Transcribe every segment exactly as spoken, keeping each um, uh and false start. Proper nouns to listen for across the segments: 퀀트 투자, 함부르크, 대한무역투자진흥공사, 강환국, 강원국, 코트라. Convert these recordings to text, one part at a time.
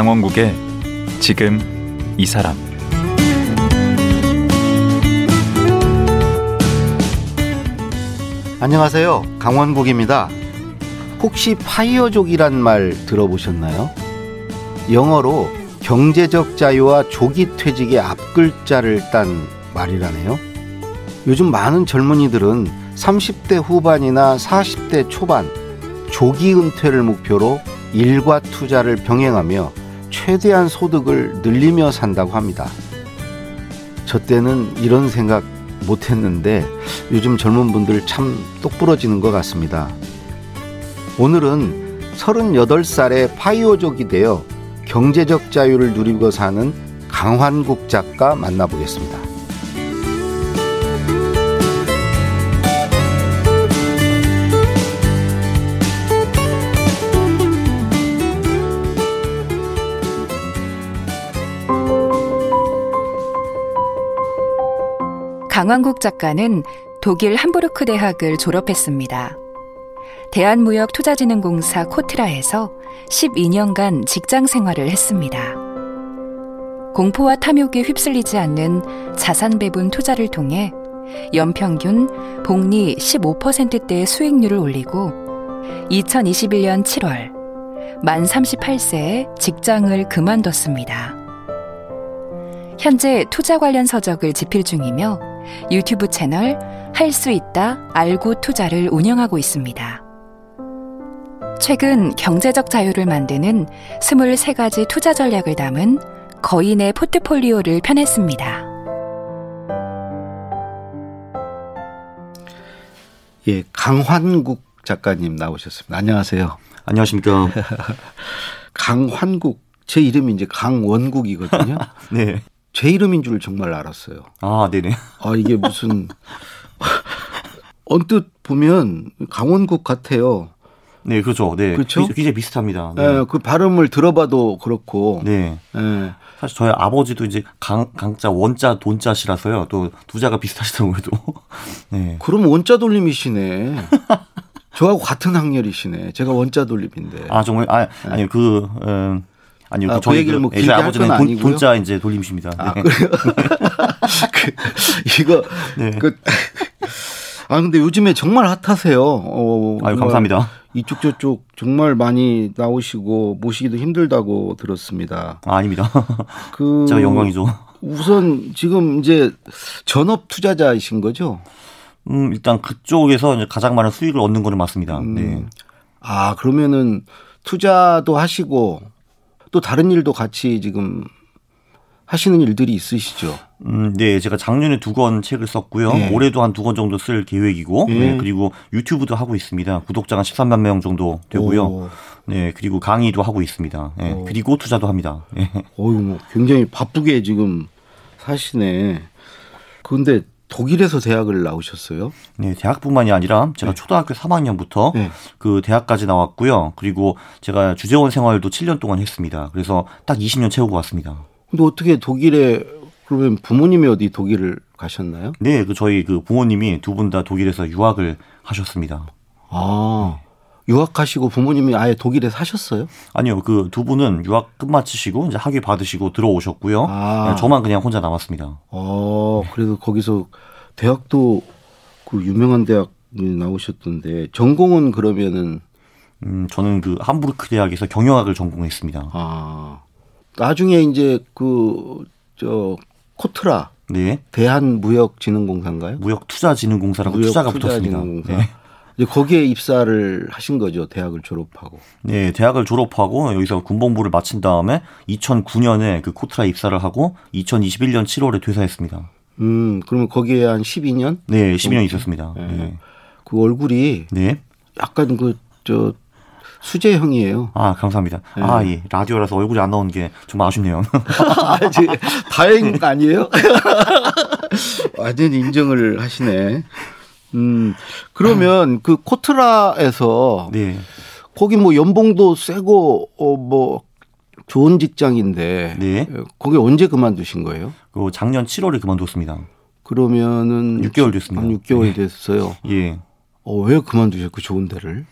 강원국의 지금 이 사람. 안녕하세요. 강원국입니다. 혹시 파이어족이란 말 들어보셨나요? 영어로 경제적 자유와 조기 퇴직의 앞글자를 딴 말이라네요. 요즘 많은 젊은이들은 삼십 대 후반이나 사십 대 초반 조기 은퇴를 목표로 일과 투자를 병행하며 최대한 소득을 늘리며 산다고 합니다. 저 때는 이런 생각 못했는데 요즘 젊은 분들 참 똑부러지는 것 같습니다. 오늘은 서른여덟 살의 파이어족이 되어 경제적 자유를 누리고 사는 강환국 작가 만나보겠습니다. 강환국 작가는 독일 함부르크 대학을 졸업했습니다. 대한무역투자진흥공사 코트라에서 십이 년간 직장 생활을 했습니다. 공포와 탐욕에 휩쓸리지 않는 자산 배분 투자를 통해 연평균 복리 십오 퍼센트대의 수익률을 올리고 이천이십일 년 칠월 만 서른여덟 세에 직장을 그만뒀습니다. 현재 투자 관련 서적을 집필 중이며 유튜브 채널 할 수 있다 알고 투자를 운영하고 있습니다. 최근 경제적 자유를 만드는 스물세 가지 투자 전략을 담은 거인의 포트폴리오를 펴냈습니다. 예, 강환국 작가님 나오셨습니다. 안녕하세요. 안녕하십니까. 강환국, 제 이름이 이제 강원국이거든요. 네. 제 이름인 줄 정말 알았어요. 아, 네네. 아, 이게 무슨 언뜻 보면 강원국 같아요. 네, 그렇죠. 네, 그렇죠. 굉장히 비슷합니다. 네, 네, 그 발음을 들어봐도 그렇고. 네. 네. 사실 저희 아버지도 이제 강, 강자, 원자, 돈자시라서요. 또 두자가 비슷하시던 거죠. 네. 그럼 원자 돌림이시네. 저하고 같은 학렬이시네. 제가 원자 돌림인데. 아, 정말. 아, 네. 아니 그. 음. 아니요, 아, 그 얘기를 뭐 길게 할 건 아니고요. 돈자 이제 돌림이십니다. 아, 네. 그래요? 그, 이거 네. 그, 아 근데 요즘에 정말 핫하세요. 어, 아유, 감사합니다. 이쪽 저쪽 정말 많이 나오시고 모시기도 힘들다고 들었습니다. 아, 아닙니다. 그, 제가 영광이죠. 우선 지금 이제 전업 투자자이신 거죠? 음, 일단 그쪽에서 이제 가장 많은 수익을 얻는 거는 맞습니다. 음, 네. 아, 그러면은 투자도 하시고. 또 다른 일도 같이 지금 하시는 일들이 있으시죠? 음, 네, 제가 작년에 두 권 책을 썼고요. 네. 올해도 한 두 권 정도 쓸 계획이고, 네. 네, 그리고 유튜브도 하고 있습니다. 구독자가 십삼만 명 정도 되고요. 오. 네, 그리고 강의도 하고 있습니다. 네, 그리고 투자도 합니다. 네. 어유, 뭐 굉장히 바쁘게 지금 사시네. 그런데 독일에서 대학을 나오셨어요? 네, 대학뿐만이 아니라 제가 네. 초등학교 삼 학년부터 네. 그 대학까지 나왔고요. 그리고 제가 주재원 생활도 칠 년 동안 했습니다. 그래서 딱 이십 년 채우고 왔습니다. 근데 어떻게 독일에 그러면 부모님이 어디 독일을 가셨나요? 네, 그 저희 그 부모님이 두 분 다 독일에서 유학을 하셨습니다. 아. 네. 유학하시고 부모님이 아예 독일에 사셨어요? 아니요, 그 두 분은 유학 끝마치시고 이제 학위 받으시고 들어오셨고요. 아. 저만 그냥 혼자 남았습니다. 어, 아, 그래도 거기서 대학도 그 유명한 대학 나오셨던데 전공은 그러면은 음, 저는 그 함부르크 대학에서 경영학을 전공했습니다. 아, 나중에 이제 그 저 코트라, 네, 대한무역진흥공사인가요? 무역투자진흥공사라고 무역 투자가 투자 붙었습니다. 진흥공사. 네. 거기에 입사를 하신 거죠, 대학을 졸업하고. 네, 대학을 졸업하고 여기서 군복무를 마친 다음에 이천구 년에 그 코트라 입사를 하고 이천이십일 년 칠월에 퇴사했습니다. 음, 그러면 거기에 한 십이 년? 네, 십이 년 있었습니다. 네. 네. 그 얼굴이 네. 약간 그 저 수제형이에요. 아, 감사합니다. 네. 아, 예. 라디오라서 얼굴이 안 나온 게 정말 아쉽네요. 다행인 거 아니에요? 완전히 인정을 하시네. 음, 그러면 아. 그 코트라에서 네. 거기 뭐 연봉도 세고 어, 뭐 좋은 직장인데 네. 거기 언제 그만두신 거예요? 그 작년 칠월에 그만뒀습니다. 그러면은 육 개월 됐습니다. 한 육 개월 네. 됐어요. 예. 어, 왜 그만두셨고 좋은 데를?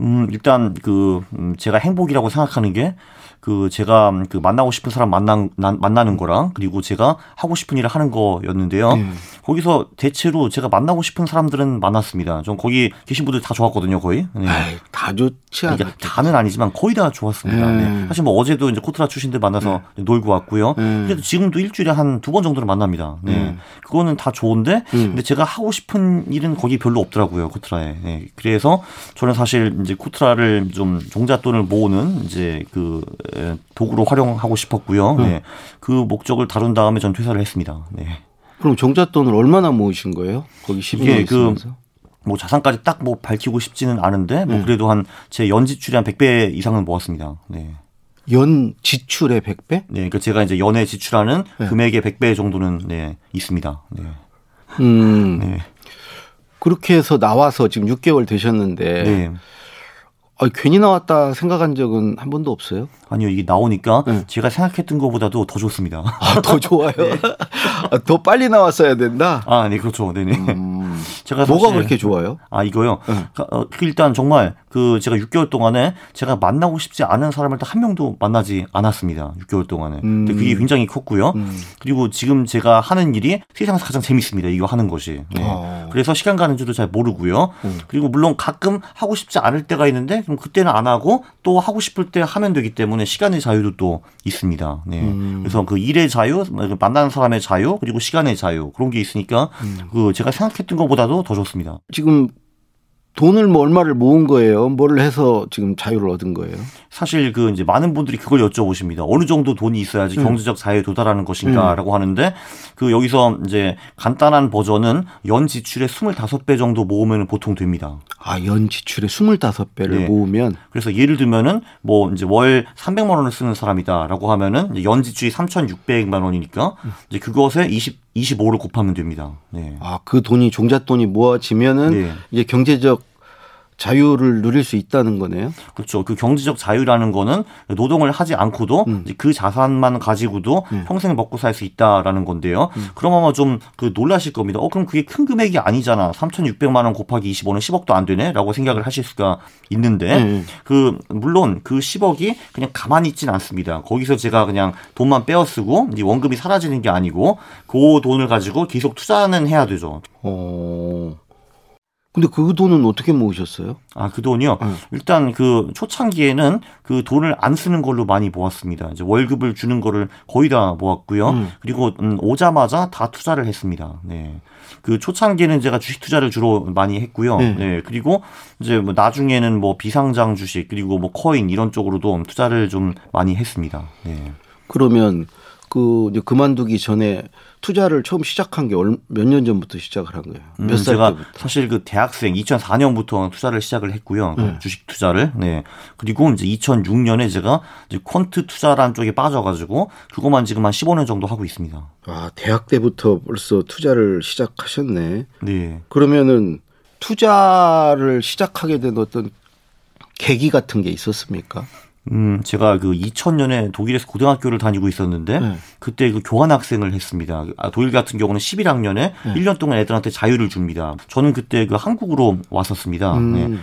음, 일단 그 제가 행복이라고 생각하는 게 그 제가 그 만나고 싶은 사람 만난, 만나는 거랑 그리고 제가 하고 싶은 일을 하는 거였는데요. 음. 거기서 대체로 제가 만나고 싶은 사람들은 만났습니다. 전 거기 계신 분들 다 좋았거든요, 거의. 네. 에이, 다 좋지 않아요. 그러니까 다는 아니지만 거의 다 좋았습니다. 음. 네. 사실 뭐 어제도 이제 코트라 출신들 만나서 음. 놀고 왔고요. 음. 그래도 지금도 일주일에 한 두 번 정도는 만납니다. 네. 음. 그거는 다 좋은데, 음. 근데 제가 하고 싶은 일은 거기 별로 없더라고요, 코트라에. 네. 그래서 저는 사실 이제 코트라를 좀 종잣돈을 모으는 이제 그 도구로 활용하고 싶었고요. 음. 네. 그 목적을 다룬 다음에 전 퇴사를 했습니다. 네. 그럼 종잣돈을 얼마나 모으신 거예요? 거기 십 년 있으면서? 그 뭐 자산까지 딱 뭐 밝히고 싶지는 않은데 음. 뭐 그래도 한 제 연 지출의 한 백 배 이상은 모았습니다. 네. 연 지출의 백 배? 네. 그러니까 제가 이제 연에 지출하는 네. 금액의 백 배 정도는 네, 있습니다. 네. 음. 네. 그렇게 해서 나와서 지금 육 개월 되셨는데 네. 아, 괜히 나왔다 생각한 적은 한 번도 없어요? 아니요. 이게 나오니까 네. 제가 생각했던 것보다도 더 좋습니다. 아, 더 좋아요? 네. 아, 더 빨리 나왔어야 된다? 아, 네. 그렇죠. 네네. 음, 제가 뭐가 사실, 그렇게 좋아요? 아, 이거요? 네. 어, 일단 정말 그 제가 육 개월 동안에 제가 만나고 싶지 않은 사람을 딱 한 명도 만나지 않았습니다. 육 개월 동안에. 음. 근데 그게 굉장히 컸고요. 음. 그리고 지금 제가 하는 일이 세상에서 가장 재밌습니다. 이거 하는 것이. 네. 아. 그래서 시간 가는 줄도 잘 모르고요. 음. 그리고 물론 가끔 하고 싶지 않을 때가 있는데 그럼 그때는 안 하고 또 하고 싶을 때 하면 되기 때문에 시간의 자유도 또 있습니다. 네. 음. 그래서 그 일의 자유, 만나는 사람의 자유, 그리고 시간의 자유 그런 게 있으니까 음. 그 제가 생각했던 것보다도 더 좋습니다. 지금 돈을 뭐 얼마를 모은 거예요? 뭐를 해서 지금 자유를 얻은 거예요? 사실 그 이제 많은 분들이 그걸 여쭤보십니다. 어느 정도 돈이 있어야지 음. 경제적 자유에 도달하는 것인가라고 음. 하는데 그 여기서 이제 간단한 버전은 연 지출의 이십오 배 정도 모으면 보통 됩니다. 아, 연 지출의 이십오 배를 네. 모으면? 그래서 예를 들면은 뭐 이제 월 삼백만 원을 쓰는 사람이다라고 하면은 연 지출이 삼천육백만 원이니까 음. 이제 그것에 이십 이십오를 곱하면 됩니다. 네. 아, 그 돈이 종잣돈이 모아지면은 네. 이제 경제적 자유를 누릴 수 있다는 거네요. 그렇죠. 그 경제적 자유라는 거는 노동을 하지 않고도 음. 이제 그 자산만 가지고도 음. 평생 먹고 살 수 있다라는 건데요. 음. 그럼 아마 좀 그 놀라실 겁니다. 어, 그럼 그게 큰 금액이 아니잖아. 삼천육백만 원 곱하기 이십오는 십억도 안 되네라고 생각을 하실 수가 있는데 음. 그 물론 그 십억이 그냥 가만히 있진 않습니다. 거기서 제가 그냥 돈만 빼어 쓰고 이제 원금이 사라지는 게 아니고 그 돈을 가지고 계속 투자는 해야 되죠. 어. 근데 그 돈은 어떻게 모으셨어요? 아, 그 돈이요? 응. 일단 그 초창기에는 그 돈을 안 쓰는 걸로 많이 모았습니다. 이제 월급을 주는 거를 거의 다 모았고요. 응. 그리고 음, 오자마자 다 투자를 했습니다. 네. 그 초창기에는 제가 주식 투자를 주로 많이 했고요. 네. 네. 그리고 이제 뭐 나중에는 뭐 비상장 주식 그리고 뭐 코인 이런 쪽으로도 투자를 좀 많이 했습니다. 네. 그러면 그 이제 그만두기 전에 투자를 처음 시작한 게 몇 년 전부터 시작을 한 거예요? 몇 음, 살 제가 때부터? 사실 그 대학생 이천사 년부터 투자를 시작을 했고요. 네. 주식 투자를. 네. 그리고 이제 이천육 년에 제가 이제 퀀트 투자라는 쪽에 빠져가지고 그것만 지금 한 십오 년 정도 하고 있습니다. 아, 대학 때부터 벌써 투자를 시작하셨네. 네. 그러면은 투자를 시작하게 된 어떤 계기 같은 게 있었습니까? 음, 제가 그 이천 년에 독일에서 고등학교를 다니고 있었는데 네. 그때 그 교환학생을 했습니다. 독일 같은 경우는 십일 학년에 네. 일 년 동안 애들한테 자유를 줍니다. 저는 그때 그 한국으로 왔었습니다. 음. 네.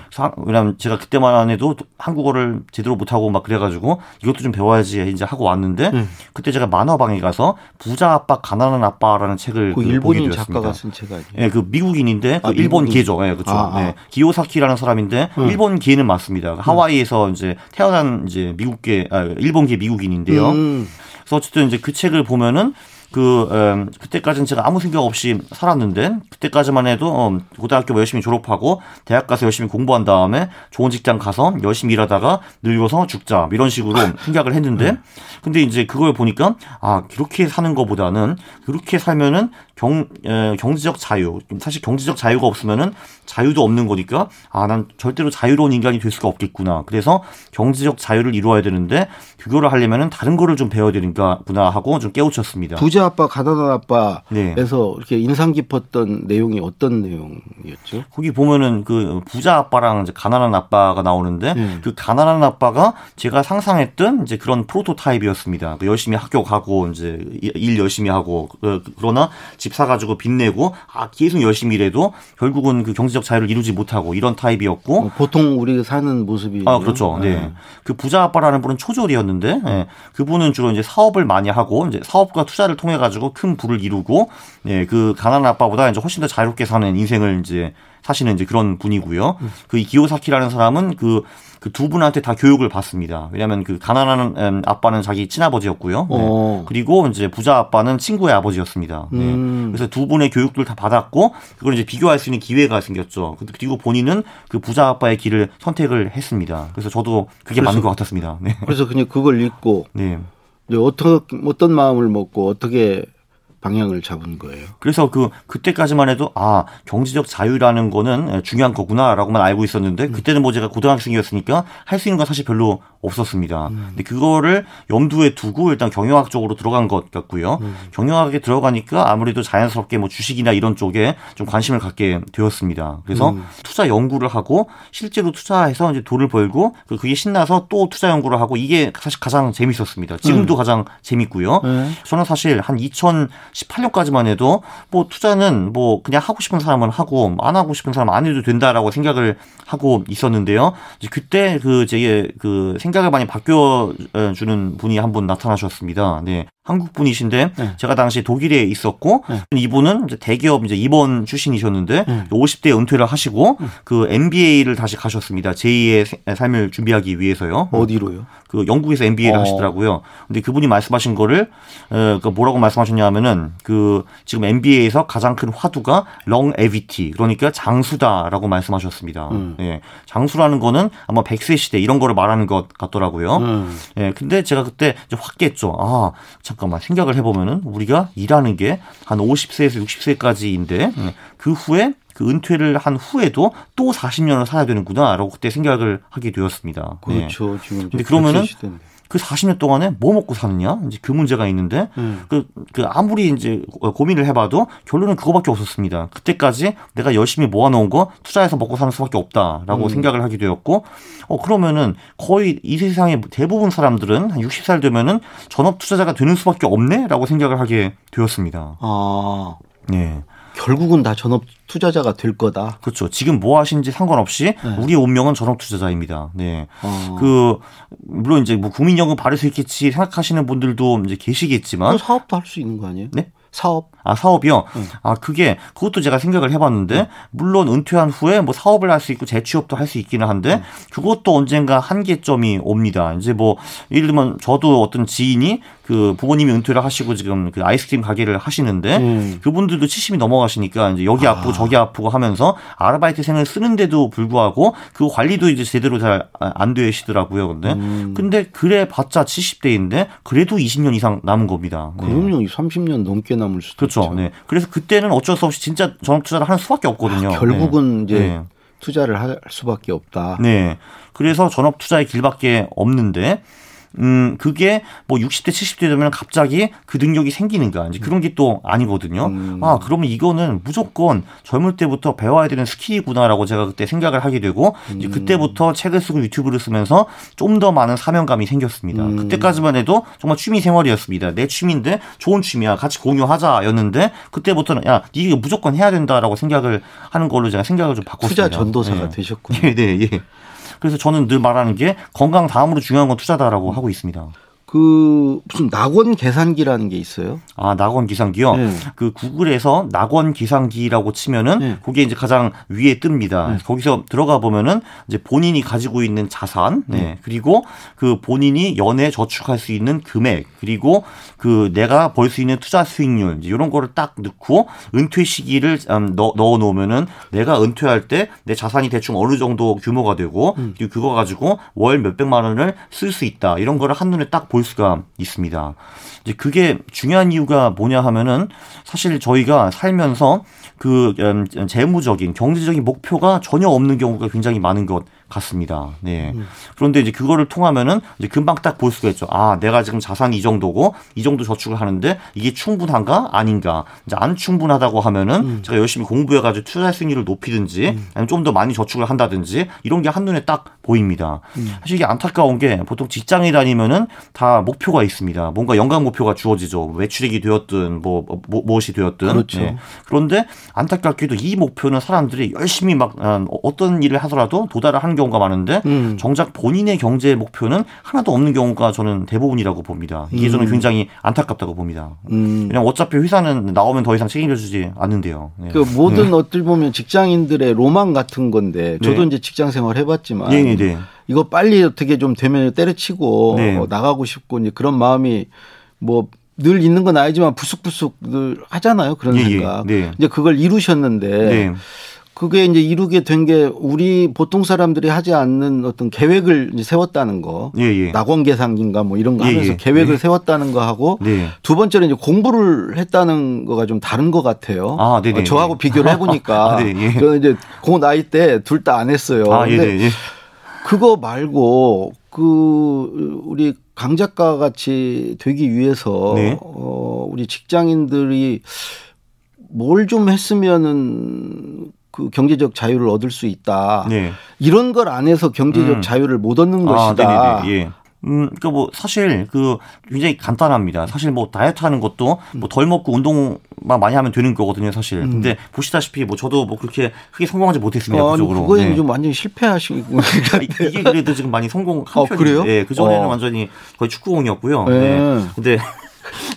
왜냐하면 제가 그때만 해도 한국어를 제대로 못하고 막 그래가지고 이것도 좀 배워야지 이제 하고 왔는데 네. 그때 제가 만화방에 가서 부자 아빠 가난한 아빠라는 책을 그 그 일본인 작가가 쓴 책 아니에요? 네, 그 미국인인데 아, 그 일본 계죠. 네, 그렇죠. 아, 아. 네. 기요사키라는 사람인데 음. 일본 계는 맞습니다. 하와이에서 이제 태어난 이제 미국계, 아, 일본계 미국인인데요. 음. 그래서 어쨌든 이제 그 책을 보면은 그 음, 그때까지는 제가 아무 생각 없이 살았는데 그때까지만 해도 어, 고등학교 열심히 졸업하고 대학 가서 열심히 공부한 다음에 좋은 직장 가서 열심히 일하다가 늙어서 죽자 이런 식으로 생각을 했는데 근데 이제 그걸 보니까 아 그렇게 사는 것보다는 그렇게 살면은 경 에, 경제적 자유 사실 경제적 자유가 없으면은 자유도 없는 거니까 아 난 절대로 자유로운 인간이 될 수가 없겠구나 그래서 경제적 자유를 이루어야 되는데 그거를 하려면은 다른 거를 좀 배워야 되는구나 하고 좀 깨우쳤습니다. 부자 아빠 가난한 아빠에서 네. 이렇게 인상 깊었던 내용이 어떤 내용이었죠? 거기 보면은 그 부자 아빠랑 이제 가난한 아빠가 나오는데 네. 그 가난한 아빠가 제가 상상했던 이제 그런 프로토타입이었습니다. 열심히 학교 가고 이제 일 열심히 하고 그러나 집 집 사가지고 빚내고 아, 계속 열심히 일해도 결국은 그 경제적 자유를 이루지 못하고 이런 타입이었고. 어, 보통 우리 사는 모습이. 아, 그렇죠. 네. 네. 그 부자 아빠라는 분은 초졸이었는데 네. 그분은 주로 이제 사업을 많이 하고 이제 사업과 투자를 통해 가지고 큰 부를 이루고 네. 그 가난한 아빠보다 이제 훨씬 더 자유롭게 사는 인생을 이제 사시는 이제 그런 분이고요. 음. 그 기요사키라는 사람은 그 그 두 분한테 다 교육을 받습니다. 왜냐하면 그 가난한 아빠는 자기 친아버지였고요. 네. 그리고 이제 부자 아빠는 친구의 아버지였습니다. 네. 음. 그래서 두 분의 교육들 다 받았고 그걸 이제 비교할 수 있는 기회가 생겼죠. 그리고 본인은 그 부자 아빠의 길을 선택을 했습니다. 그래서 저도 그게 그래서, 맞는 것 같았습니다. 네. 그래서 그냥 그걸 읽고 네. 어떻게 어떤 마음을 먹고 어떻게 방향을 잡은 거예요. 그래서 그 그때까지만 해도 아 경제적 자유라는 거는 중요한 거구나라고만 알고 있었는데 그때는 뭐 제가 고등학생이었으니까 할 수 있는 건 사실 별로 없었습니다. 음. 근데 그거를 염두에 두고 일단 경영학 쪽으로 들어간 것 같고요. 음. 경영학에 들어가니까 아무래도 자연스럽게 뭐 주식이나 이런 쪽에 좀 관심을 갖게 되었습니다. 그래서 음. 투자 연구를 하고 실제로 투자해서 이제 돈을 벌고 그게 신나서 또 투자 연구를 하고 이게 사실 가장 재밌었습니다. 지금도 음. 가장 재밌고요. 음. 저는 사실 한 이천십팔 년까지만 해도 뭐 투자는 뭐 그냥 하고 싶은 사람은 하고 안 하고 싶은 사람은 안 해도 된다라고 생각을 하고 있었는데요. 이제 그때 그 제 그 생각을 많이 바뀌어 주는 분이 한 분 나타나셨습니다. 네. 한국 분이신데 네. 제가 당시 독일에 있었고 네. 이분은 이제 대기업 이제 이 번 출신이셨는데 네. 오십 대에 은퇴를 하시고 네. 그 엠비에이를 다시 가셨습니다. 제이의 삶을 준비하기 위해서요. 어디로요? 그 영국에서 엠비에이를 어. 하시더라고요. 근데 그분이 말씀하신 거를 그 뭐라고 말씀하셨냐 하면은 그 지금 엠비에이에서 가장 큰 화두가 롱에비티 그러니까 장수다라고 말씀하셨습니다. 음. 예. 장수라는 거는 아마 백세 시대 이런 거를 말하는 것 같더라고요. 음. 예. 근데 제가 그때 이제 확 깼죠. 아, 잠깐만 생각을 해보면은 우리가 일하는 게 한 오십 세에서 육십 세까지인데 음. 그 후에 그 은퇴를 한 후에도 또 사십 년을 살아야 되는구나라고 그때 생각을 하게 되었습니다. 그렇죠. 예. 지금 근데 그러면은 그 사십 년 동안에 뭐 먹고 사느냐? 이제 그 문제가 있는데, 음. 그, 그, 아무리 이제 고민을 해봐도 결론은 그거밖에 없었습니다. 그때까지 내가 열심히 모아놓은 거 투자해서 먹고 사는 수밖에 없다라고 음. 생각을 하게 되었고, 어, 그러면은 거의 이 세상의 대부분 사람들은 한 육십 살 되면은 전업 투자자가 되는 수밖에 없네? 라고 생각을 하게 되었습니다. 아. 네. 결국은 다 전업 투자자가 될 거다. 그렇죠. 지금 뭐 하시는지 상관없이 네. 우리의 운명은 전업 투자자입니다. 네. 어. 그 물론 이제 뭐 국민연금 받을 수 있겠지 생각하시는 분들도 이제 계시겠지만 사업도 할 수 있는 거 아니에요? 네. 사업. 아, 사업이요? 응. 아, 그게, 그것도 제가 생각을 해봤는데, 응. 물론 은퇴한 후에 뭐 사업을 할 수 있고 재취업도 할 수 있기는 한데, 응. 그것도 언젠가 한계점이 옵니다. 이제 뭐, 예를 들면 저도 어떤 지인이 그 부모님이 은퇴를 하시고 지금 그 아이스크림 가게를 하시는데, 응. 그분들도 칠십이 넘어가시니까 이제 여기 아프고 아. 저기 아프고 하면서 아르바이트생을 쓰는데도 불구하고 그 관리도 이제 제대로 잘 안 되시더라고요. 근데. 음. 근데 그래 봤자 칠십 대인데, 그래도 이십 년 이상 남은 겁니다. 그럼요. 네. 삼십 년 넘게 남을 수도 그렇죠. 있죠. 네. 그래서 그때는 어쩔 수 없이 진짜 전업 투자를 하는 수밖에 없거든요. 아, 결국은 네. 이제 네. 투자를 할 수밖에 없다. 네. 그래서 전업 투자의 길밖에 없는데 음 그게 뭐 육십 대 칠십 대 되면 갑자기 그 능력이 생기는가 이제 그런 게 또 아니거든요. 음. 아 그러면 이거는 무조건 젊을 때부터 배워야 되는 스킬이구나라고 제가 그때 생각을 하게 되고 음. 이제 그때부터 책을 쓰고 유튜브를 쓰면서 좀 더 많은 사명감이 생겼습니다. 음. 그때까지만 해도 정말 취미 생활이었습니다. 내 취미인데 좋은 취미야 같이 공유하자였는데 그때부터는 야 이게 무조건 해야 된다라고 생각을 하는 걸로 제가 생각을 좀 바꿨습니다. 투자 전도사가 네. 되셨군요. 네, 네, 예. 그래서 저는 늘 말하는 게 건강 다음으로 중요한 건 투자다라고 하고 있습니다. 그 무슨 낙원 계산기라는 게 있어요? 아 낙원 계산기요. 네. 그 구글에서 낙원 계산기라고 치면은 네. 그게 이제 가장 위에 뜹니다. 네. 거기서 들어가 보면은 이제 본인이 가지고 있는 자산, 네. 네. 그리고 그 본인이 연에 저축할 수 있는 금액, 그리고 그 내가 벌 수 있는 투자 수익률 이런 거를 딱 넣고 은퇴 시기를 음, 넣, 넣어 놓으면은 내가 은퇴할 때 내 자산이 대충 어느 정도 규모가 되고 음. 그리고 그거 가지고 월 몇백만 원을 쓸 수 있다 이런 거를 한눈에 딱 볼 수가 있습니다. 이제 그게 중요한 이유가 뭐냐 하면은 사실 저희가 살면서 그 재무적인 경제적인 목표가 전혀 없는 경우가 굉장히 많은 것 같습니다. 네. 그런데 이제 그거를 통하면은 이제 금방 딱 볼 수가 있죠. 아, 내가 지금 자산이 이 정도고 이 정도 저축을 하는데 이게 충분한가 아닌가. 이제 안 충분하다고 하면은 음. 제가 열심히 공부해가지고 투자 수익률을 높이든지 음. 아니면 좀 더 많이 저축을 한다든지 이런 게 한눈에 딱 보입니다. 음. 사실 이게 안타까운 게 보통 직장에 다니면은 다 다 목표가 있습니다. 뭔가 연간 목표가 주어지죠. 매출액이 되었든 뭐, 뭐 무엇이 되었든. 그렇죠. 네. 그런데 안타깝게도 이 목표는 사람들이 열심히 막 어떤 일을 하더라도 도달을 하는 경우가 많은데 음. 정작 본인의 경제 목표는 하나도 없는 경우가 저는 대부분이라고 봅니다. 이게 음. 저는 굉장히 안타깝다고 봅니다. 음. 그냥 어차피 회사는 나오면 더 이상 책임져주지 않는데요. 네. 그 모든 네. 어떻게 보면 직장인들의 로망 같은 건데 저도 네. 이제 직장 생활 해봤지만 네, 네. 이거 빨리 어떻게 좀 되면 때려치고 네. 어, 나가고 싶고 이제 그런 마음이 뭐 늘 있는 건 아니지만 부숙부숙 늘 하잖아요. 그런 예, 생각. 예, 네. 이제 그걸 이루셨는데 네. 그게 이제 이루게 된 게 우리 보통 사람들이 하지 않는 어떤 계획을 이제 세웠다는 거. 예, 예. 낙원계상인가 뭐 이런 거 하면서 예, 예. 계획을 예. 세웠다는 거 하고 네. 두 번째는 이제 공부를 했다는 거가 좀 다른 것 같아요. 아, 네네. 저하고 비교를 해보니까. 아, 네, 예. 저는 이제 그 나이 때 둘 다 안 했어요. 아, 예, 네, 예. 그거 말고 그 우리 강 작가 같이 되기 위해서 네. 어, 우리 직장인들이 뭘 좀 했으면은 그 경제적 자유를 얻을 수 있다. 네. 이런 걸 안 해서 경제적 음. 자유를 못 얻는 아, 것이다. 네네네, 예. 음, 그러니까 뭐 사실 그 굉장히 간단합니다. 사실 뭐 다이어트 하는 것도 뭐 덜 먹고 운동만 많이 하면 되는 거거든요, 사실. 음. 근데 보시다시피 뭐 저도 뭐 그렇게 크게 성공하지 못했습니다. 아, 그쪽으로. 그거는 네. 좀 완전히 실패하시고. 이게 그래도 지금 많이 성공한 어, 편이에요. 네, 그 전에는 어. 완전히 거의 축구공이었고요. 네. 네. 근데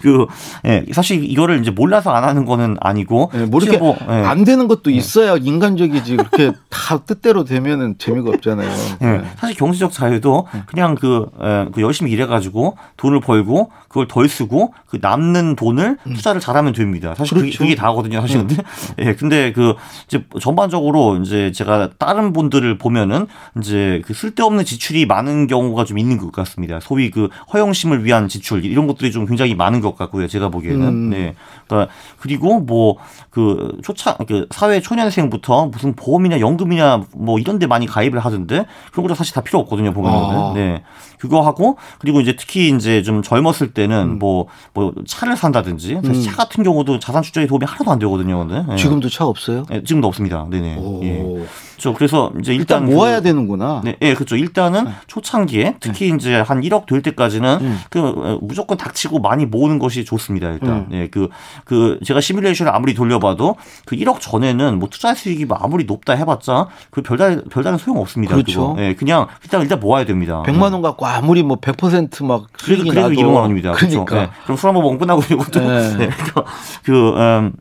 그, 예, 사실 이거를 이제 몰라서 안 하는 거는 아니고. 예, 모르게 뭐, 예. 안 되는 것도 있어야 예. 인간적이지. 그렇게 다 뜻대로 되면은 재미가 없잖아요. 예. 예. 사실 경제적 자유도 그냥 그, 예, 그 열심히 일해가지고 돈을 벌고 그걸 덜 쓰고 그 남는 돈을 음. 투자를 잘하면 됩니다. 사실 그렇죠. 그게, 그게 다거든요. 사실 근데. 예, 근데 그 이제 전반적으로 이제 제가 다른 분들을 보면은 이제 그 쓸데없는 지출이 많은 경우가 좀 있는 것 같습니다. 소위 그 허영심을 위한 지출 이런 것들이 좀 굉장히 많은 것 같고요. 제가 보기에는. 음. 네. 그러니까 그리고 뭐 그 초창 그 사회 초년생부터 무슨 보험이나 연금이나 뭐 이런 데 많이 가입을 하던데 그런 것도 사실 다 필요 없거든요, 보면은. 아. 네. 그거 하고 그리고 이제 특히 이제 좀 젊었을 때는 뭐뭐 음. 뭐 차를 산다든지 사실 음. 차 같은 경우도 자산 축적에 도움이 하나도 안 되거든요. 근데. 네. 지금도 차 없어요? 네, 지금도 없습니다. 네, 네. 예. 저 그래서 이제 일단, 일단 모아야 그, 되는구나. 네, 예, 그렇죠. 일단은 네. 초창기에 특히 네. 이제 한 일억 될 때까지는 음. 그 무조건 닥치고 많이 모으는 것이 좋습니다. 일단. 음. 예, 그, 그 제가 시뮬레이션을 아무리 돌려봐도 그 일억 전에는 뭐 투자 수익이 아무리 높다 해봤자 그 별다른 별다른 소용 없습니다. 그렇죠. 그거. 예, 그냥 일단 일단 모아야 됩니다. 백만 원 갖고 아무리 뭐 백 퍼센트 막 그래도 그래도 이백만 원입니다. 그러니까. 그렇죠. 예, 그럼 술 한번 먹고 끝나고 이거 또 네. 예, 그, 그 음,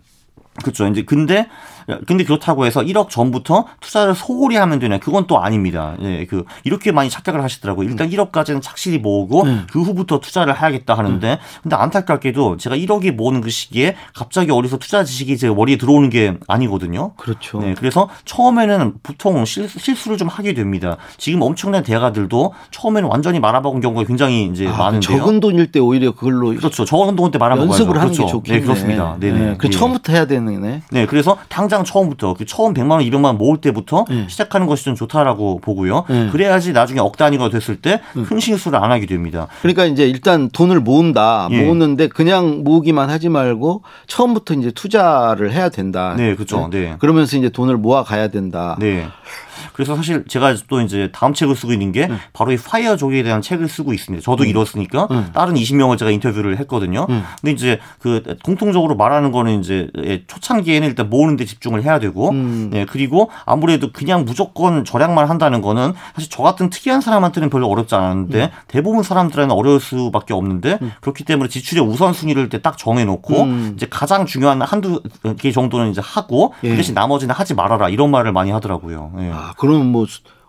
그렇죠. 이제 근데. 근데 그렇다고 해서 일억 전부터 투자를 소홀히 하면 되냐? 그건 또 아닙니다. 예, 그 이렇게 많이 착각을 하시더라고요. 일단 음. 일억까지는 착실히 모으고 음. 그 후부터 투자를 해야겠다 하는데, 음. 근데 안타깝게도 제가 일억이 모으는 그 시기에 갑자기 어디서 투자 지식이 제 머리에 들어오는 게 아니거든요. 그렇죠. 네, 그래서 처음에는 보통 실, 실수를 좀 하게 됩니다. 지금 엄청난 대가들도 처음에는 완전히 말아먹은 경우가 굉장히 이제 아, 많은데요. 적은 돈일 때 오히려 그걸로 그렇죠. 적은 돈일 때 말아먹어요. 연습을 하는 그렇죠. 게 좋겠네. 네, 그렇습니다. 네네. 네, 그 네. 처음부터 해야 되는네. 네, 그래서 당장 처음부터 그 처음 백만 원, 이백만 원 모을 때부터 네. 시작하는 것이 좀 좋다라고 보고요. 네. 그래야지 나중에 억 단위가 됐을 때 큰 실수를 안 하게 됩니다. 그러니까 이제 일단 돈을 모은다. 예. 모으는데 그냥 모으기만 하지 말고 처음부터 이제 투자를 해야 된다. 네, 그렇죠. 네. 네. 그러면서 이제 돈을 모아 가야 된다. 네. 그래서 사실 제가 또 이제 다음 책을 쓰고 있는 게 음. 바로 이 파이어족에 대한 책을 쓰고 있습니다. 저도 음. 이뤘으니까 음. 다른 이십 명을 제가 인터뷰를 했거든요. 음. 근데 이제 그 공통적으로 말하는 거는 이제 초창기에는 일단 모으는 데 집중을 해야 되고 음. 예, 그리고 아무래도 그냥 무조건 절약만 한다는 거는 사실 저 같은 특이한 사람한테는 별로 어렵지 않았는데 음. 대부분 사람들한테는 어려울 수밖에 없는데 음. 그렇기 때문에 지출의 우선순위를 딱 정해놓고 음. 이제 가장 중요한 한두 개 정도는 이제 하고 예. 그 대신 나머지는 하지 말아라 이런 말을 많이 하더라고요. 예. 아, 그러면 뭐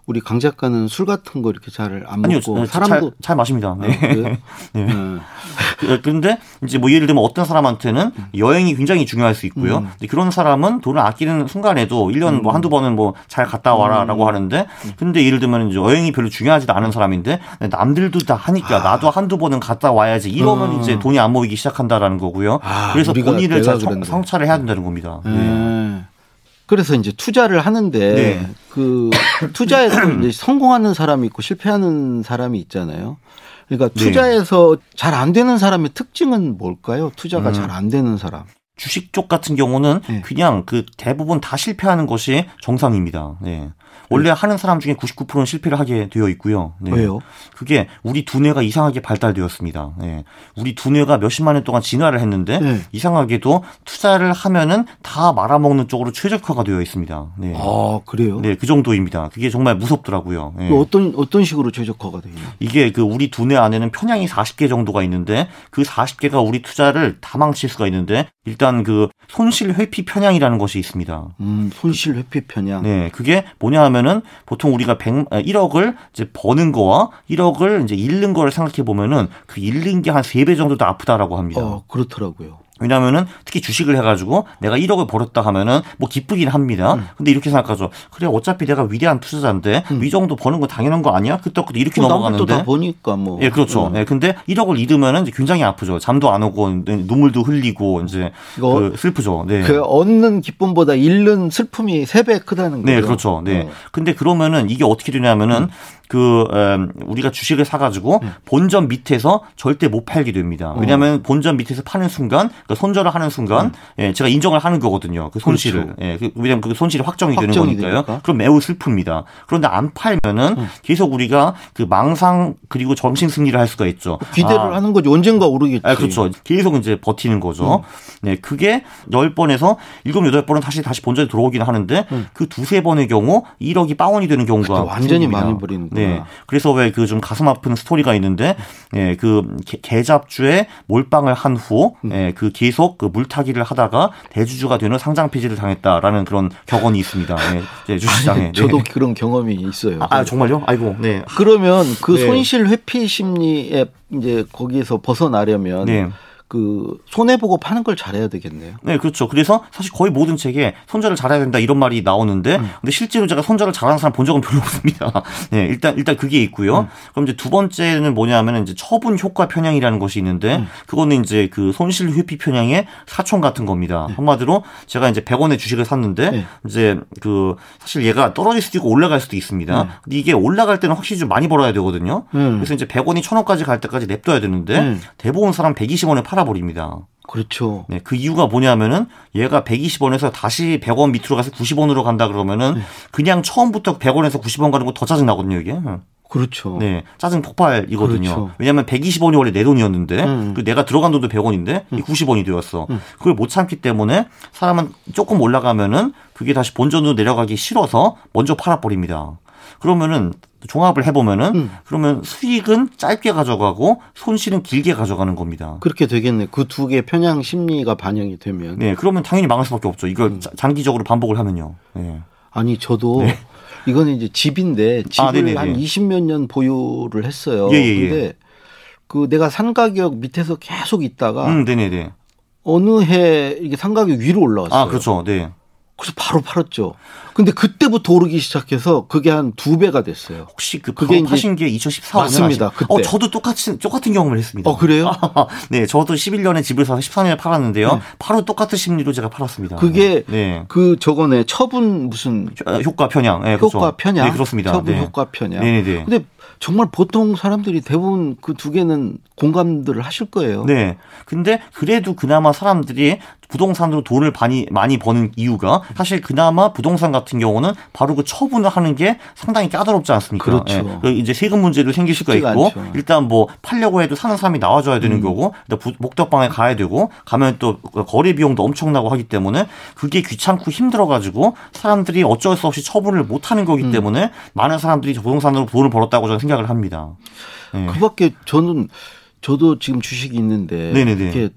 우리 강 작가는 술 같은 거 이렇게 잘 안 먹고 아니요, 사람도 잘, 잘 마십니다. 네. 아, 네. 네. 그런데 이제 뭐 예를 들면 어떤 사람한테는 여행이 굉장히 중요할 수 있고요. 음. 그런 사람은 돈을 아끼는 순간에도 일 년 음. 뭐 한두 번은 뭐 잘 갔다 와라라고 음. 하는데 근데 예를 들면 이제 여행이 별로 중요하지도 않은 사람인데 남들도 다 하니까 아. 나도 한두 번은 갔다 와야지 이러면 음. 이제 돈이 안 모이기 시작한다라는 거고요. 아, 그래서 본인을 잘 성찰을 해야 된다는 겁니다. 음. 네. 그래서 이제 투자를 하는데 네. 그 투자에서 이제 성공하는 사람이 있고 실패하는 사람이 있잖아요. 그러니까 투자에서 네. 잘 안 되는 사람의 특징은 뭘까요? 투자가 음. 잘 안 되는 사람. 주식 쪽 같은 경우는 네. 그냥 그 대부분 다 실패하는 것이 정상입니다. 네. 원래 하는 사람 중에 구십구 퍼센트는 실패를 하게 되어 있고요. 네. 왜요? 그게 우리 두뇌가 이상하게 발달되었습니다. 네. 우리 두뇌가 몇십만 년 동안 진화를 했는데 네. 이상하게도 투자를 하면은 다 말아먹는 쪽으로 최적화가 되어 있습니다. 네. 아 그래요? 네, 그 정도입니다. 그게 정말 무섭더라고요. 네. 어떤 어떤 식으로 최적화가 돼요? 이게 그 우리 두뇌 안에는 편향이 사십 개 정도가 있는데 그 사십 개가 우리 투자를 다 망칠 수가 있는데 일단 그 손실 회피 편향이라는 것이 있습니다. 음, 손실 회피 편향. 네, 그게 뭐냐 하면 은 보통 우리가 백, 일억을 이제 버는 거와 일억을 이제 잃는 거를 생각해 보면은 그 잃는 게 한 세 배 정도 더 아프다라고 합니다. 어, 그렇더라고요. 왜냐면은 특히 주식을 해가지고 내가 일억을 벌었다 하면은 뭐 기쁘긴 합니다. 음. 근데 이렇게 생각하죠. 그래 어차피 내가 위대한 투자자인데 음. 이 정도 버는 건 당연한 거 아니야? 그때 그때 이렇게 어, 넘어가는데. 남들도 다 버니까 뭐. 예, 그렇죠. 음. 예, 근데 일억을 잃으면은 이제 굉장히 아프죠. 잠도 안 오고 눈물도 흘리고 이제 그 슬프죠. 네. 그 얻는 기쁨보다 잃는 슬픔이 세 배 크다는 거죠. 네, 그렇죠. 네. 음. 근데 그러면은 이게 어떻게 되냐면은. 음. 그 음, 우리가 주식을 사가지고 네. 본점 밑에서 절대 못 팔게 됩니다. 왜냐하면 어. 본점 밑에서 파는 순간, 그러니까 손절을 하는 순간, 네. 예, 제가 인정을 하는 거거든요. 그 손실을. 그렇죠. 예, 그, 왜냐하면 그 손실이 확정이, 확정이 되는 거니까요. 되니까? 그럼 매우 슬픕니다. 그런데 안 팔면은 음. 계속 우리가 그 망상 그리고 정신 승리를 할 수가 있죠. 기대를 아, 하는 거지. 언젠가 오르겠지. 아, 그렇죠. 계속 이제 버티는 거죠. 음. 네, 그게 열 번에서 일곱, 여덟 번은 다시 다시 본전에 들어오긴 하는데 음. 그 두세 번의 경우 일억이 빵원이 되는 경우가 완전히 많이 버리는. 네, 그래서 왜 그 좀 가슴 아픈 스토리가 있는데, 예, 그 개잡주에 몰빵을 한 후, 예, 그 계속 그 물타기를 하다가 대주주가 되는 상장 폐지를 당했다라는 그런 격언이 있습니다. 예, 주식장에. 저도 네. 그런 경험이 있어요. 아, 아 정말요? 아이고. 네. 그러면 그 손실 회피 심리에 이제 거기에서 벗어나려면. 네. 그 손해보고 파는 걸 잘해야 되겠네요. 네, 그렇죠. 그래서 사실 거의 모든 책에 손절을 잘해야 된다 이런 말이 나오는데, 음. 근데 실제로 제가 손절을 잘하는 사람 본 적은 별로 없습니다. 네, 일단 일단 그게 있고요. 음. 그럼 이제 두 번째는 뭐냐면은 이제 처분 효과 편향이라는 것이 있는데, 음. 그거는 이제 그 손실 회피 편향의 사촌 같은 겁니다. 네. 한마디로 제가 이제 백 원의 주식을 샀는데, 네. 이제 그 사실 얘가 떨어질 수도 있고 올라갈 수도 있습니다. 네. 근데 이게 올라갈 때는 확실히 좀 많이 벌어야 되거든요. 음. 그래서 이제 백 원이 천 원까지 갈 때까지 냅둬야 되는데 음. 대부분 사람 백이십 원에 팔 팔아버립니다. 그렇죠. 네, 그 이유가 뭐냐면은 얘가 백이십 원에서 다시 백 원 밑으로 가서 구십 원으로 간다 그러면은 네. 그냥 처음부터 백 원에서 구십 원 가는 거 더 짜증 나거든요, 이게. 그렇죠. 네, 짜증 폭발이거든요. 그렇죠. 왜냐하면 백이십 원이 원래 내 돈이었는데 음. 내가 들어간 돈도 백 원인데 음. 구십 원이 되었어. 음. 그걸 못 참기 때문에 사람은 조금 올라가면은 그게 다시 본전으로 내려가기 싫어서 먼저 팔아버립니다. 그러면은 종합을 해보면은 음. 그러면 수익은 짧게 가져가고 손실은 길게 가져가는 겁니다. 그렇게 되겠네. 그 두 개의 편향 심리가 반영이 되면. 네, 그러면 당연히 망할 수밖에 없죠. 이걸 음. 장기적으로 반복을 하면요. 네. 아니 저도 네. 이거는 이제 집인데 집을 아, 한 이십몇 년 보유를 했어요. 예, 예, 예. 근데 그 내가 산 가격 밑에서 계속 있다가 음, 네네네. 어느 해 이게 산 가격 위로 올라왔어요. 아, 그렇죠. 네. 그래서 바로 팔았죠. 근데 그때부터 오르기 시작해서 그게 한 두 배가 됐어요. 혹시 그 그게 파신 게 이천십사 년 맞습니다. 그때. 어, 저도 똑같이 똑같은 경험을 했습니다. 어, 그래요? 아, 네, 저도 십일 년에 집을 사서 십사 년에 팔았는데요. 네. 바로 똑같은 심리로 제가 팔았습니다. 그게 네. 그 저거네 처분 무슨 효과 편향. 네, 효과 그렇죠. 편향. 네, 그렇습니다. 처분 네. 효과 편향. 네, 네. 근데 정말 보통 사람들이 대부분 그 두 개는 공감들을 하실 거예요. 네. 근데 그래도 그나마 사람들이 부동산으로 돈을 많이 많이 버는 이유가 사실 그나마 부동산 같은 경우는 바로 그 처분을 하는 게 상당히 까다롭지 않습니까? 그렇죠. 예. 이제 세금 문제도 생길 수가 있고 않죠. 일단 뭐 팔려고 해도 사는 사람이 나와줘야 되는 음. 거고 목덕방에 가야 되고 가면 또 거래 비용도 엄청나고 하기 때문에 그게 귀찮고 힘들어가지고 사람들이 어쩔 수 없이 처분을 못하는 거기 때문에 음. 많은 사람들이 부동산으로 돈을 벌었다고 저는 생각을 합니다. 예. 그밖에 저는 저도 지금 주식이 있는데 네네네. 이렇게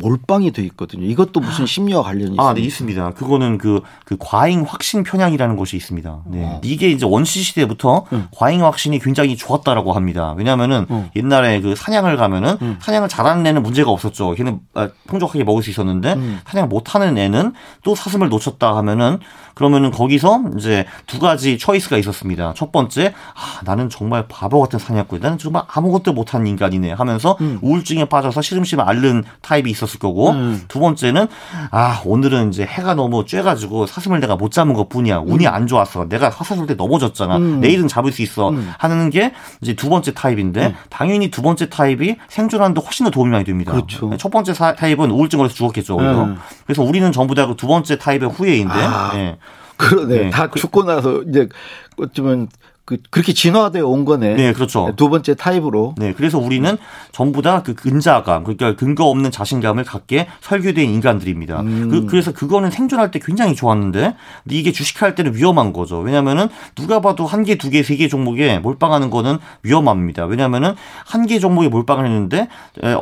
몰빵이 돼 있거든요. 이것도 무슨 심리와 관련이 있습니까? 아, 네, 있습니다. 그거는 그, 그 과잉 확신 편향이라는 것이 있습니다. 네. 어. 이게 이제 원시 시대부터 응. 과잉 확신이 굉장히 좋았다라고 합니다. 왜냐면은 응. 옛날에 그 사냥을 가면은 응. 사냥을 잘하는 애는 문제가 없었죠. 걔는 풍족하게 먹을 수 있었는데 응. 사냥 못하는 애는 또 사슴을 놓쳤다 하면은 그러면은 거기서 이제 두 가지 초이스가 있었습니다. 첫 번째, 아, 나는 정말 바보 같은 사냥꾼, 나는 정말 아무것도 못한 인간이네 하면서 응. 우울증에 빠져서 시름시름 앓는 타입이 있었어요. 을 거고 음. 두 번째는 아 오늘은 이제 해가 너무 쬐가지고 사슴을 내가 못 잡은 것뿐이야 운이 음. 안 좋았어 내가 사슴을 때 넘어졌잖아 음. 내일은 잡을 수 있어 음. 하는 게 이제 두 번째 타입인데 음. 당연히 두 번째 타입이 생존하는데 훨씬 더 도움이 많이 됩니다. 그렇죠. 첫 번째 사, 타입은 우울증 걸려서 죽었겠죠. 음. 그래서 우리는 전부 다 그 두 번째 타입의 후예인데. 아. 예. 그러네. 네. 다 죽고 나서 이제 어쩌면 그 그렇게 진화되어 온 거네. 네, 그렇죠. 두 번째 타입으로. 네, 그래서 우리는 전부 다 그 근자감, 그러니까 근거 없는 자신감을 갖게 설계된 인간들입니다. 음. 그, 그래서 그거는 생존할 때 굉장히 좋았는데, 근데 이게 주식할 때는 위험한 거죠. 왜냐하면은 누가 봐도 한 개, 두 개, 세 개 종목에 몰빵하는 거는 위험합니다. 왜냐하면은 한 개 종목에 몰빵을 했는데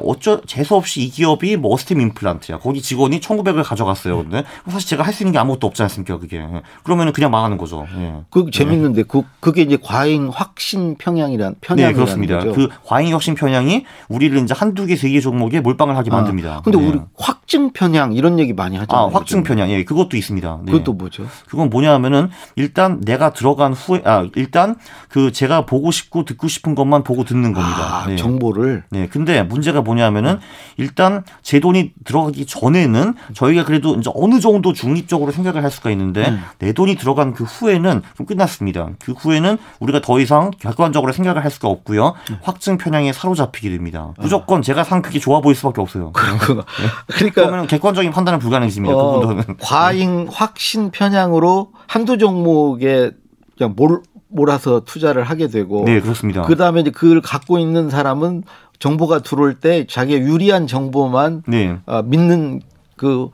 어쩌 재수 없이 이 기업이 뭐 어스템 임플란트야. 거기 직원이 천구백을 가져갔어요. 근데 사실 제가 할 수 있는 게 아무것도 없지 않습니까? 그게 그러면은 그냥 망하는 거죠. 예. 그 재밌는데 그 그게 이제 과잉 확신 편향이란 편향이란. 네, 그렇습니다. 거죠? 그 과잉 확신 편향이 우리를 이제 한두 개, 세 개 종목에 몰빵을 하게 만듭니다. 그런데 아, 네. 우리 확증 편향 이런 얘기 많이 하잖아요. 아, 확증 편향. 예, 그것도 있습니다. 네. 그것도 뭐죠? 그건 뭐냐면은 일단 내가 들어간 후에 아 일단 그 제가 보고 싶고 듣고 싶은 것만 보고 듣는 겁니다. 아, 네. 정보를. 네. 근데 문제가 뭐냐면은 음. 일단 제 돈이 들어가기 전에는 저희가 그래도 이제 어느 정도 중립적으로 생각을 할 수가 있는데 음. 내 돈이 들어간 그 후에는 좀 끝났습니다. 그 후에는 우리가 더 이상 객관적으로 생각을 할 수가 없고요. 확증 편향에 사로잡히게 됩니다. 무조건 제가 산 그게 좋아 보일 수밖에 없어요. 그렇구나. 그러니까 그러면 객관적인 판단은 불가능해집니다. 어, 그 부분도 과잉 확신 편향으로 한두 종목에 그냥 몰 몰아서 투자를 하게 되고. 네, 그렇습니다. 그 다음에 이제 그걸 갖고 있는 사람은 정보가 들어올 때 자기의 유리한 정보만 네. 어, 믿는 그.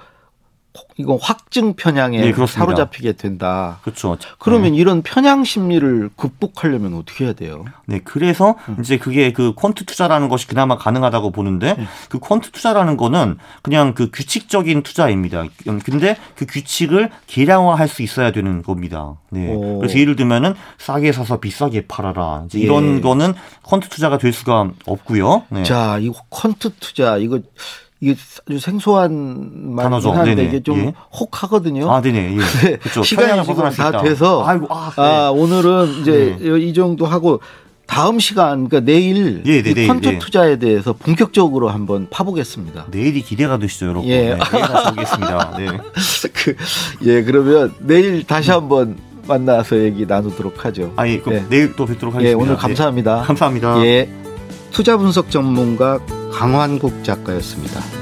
이건 확증 편향에 네, 사로잡히게 된다. 그렇죠. 그러면 네. 이런 편향 심리를 극복하려면 어떻게 해야 돼요? 네, 그래서 음. 이제 그게 그 퀀트 투자라는 것이 그나마 가능하다고 보는데 네. 그 퀀트 투자라는 거는 그냥 그 규칙적인 투자입니다. 근데 그 규칙을 계량화할 수 있어야 되는 겁니다. 네. 오. 그래서 예를 들면은 싸게 사서 비싸게 팔아라. 이제 이런 예. 거는 퀀트 투자가 될 수가 없고요. 네. 자, 이 퀀트 투자 이거. 이게 아주 생소한 말이긴 한데 이게 좀 예. 혹하거든요. 아, 네네. 예. 그렇죠. 시간이 지금 다 돼서 아이고, 아, 네. 아, 오늘은 이제 네. 이 정도 하고 다음 시간 그러니까 내일 예, 네, 이 펀드 네, 네. 투자에 대해서 본격적으로 한번 파보겠습니다. 내일이 기대가 되시죠, 여러분. 예. 네, 내일 다시 오겠습니다. 네. 그, 예, 그러면 내일 다시 한번 만나서 얘기 나누도록 하죠. 아, 예. 그럼 네. 내일 또 뵙도록 하겠습니다. 예, 오늘 감사합니다. 네. 감사합니다. 예. 투자 분석 전문가 강환국 작가였습니다.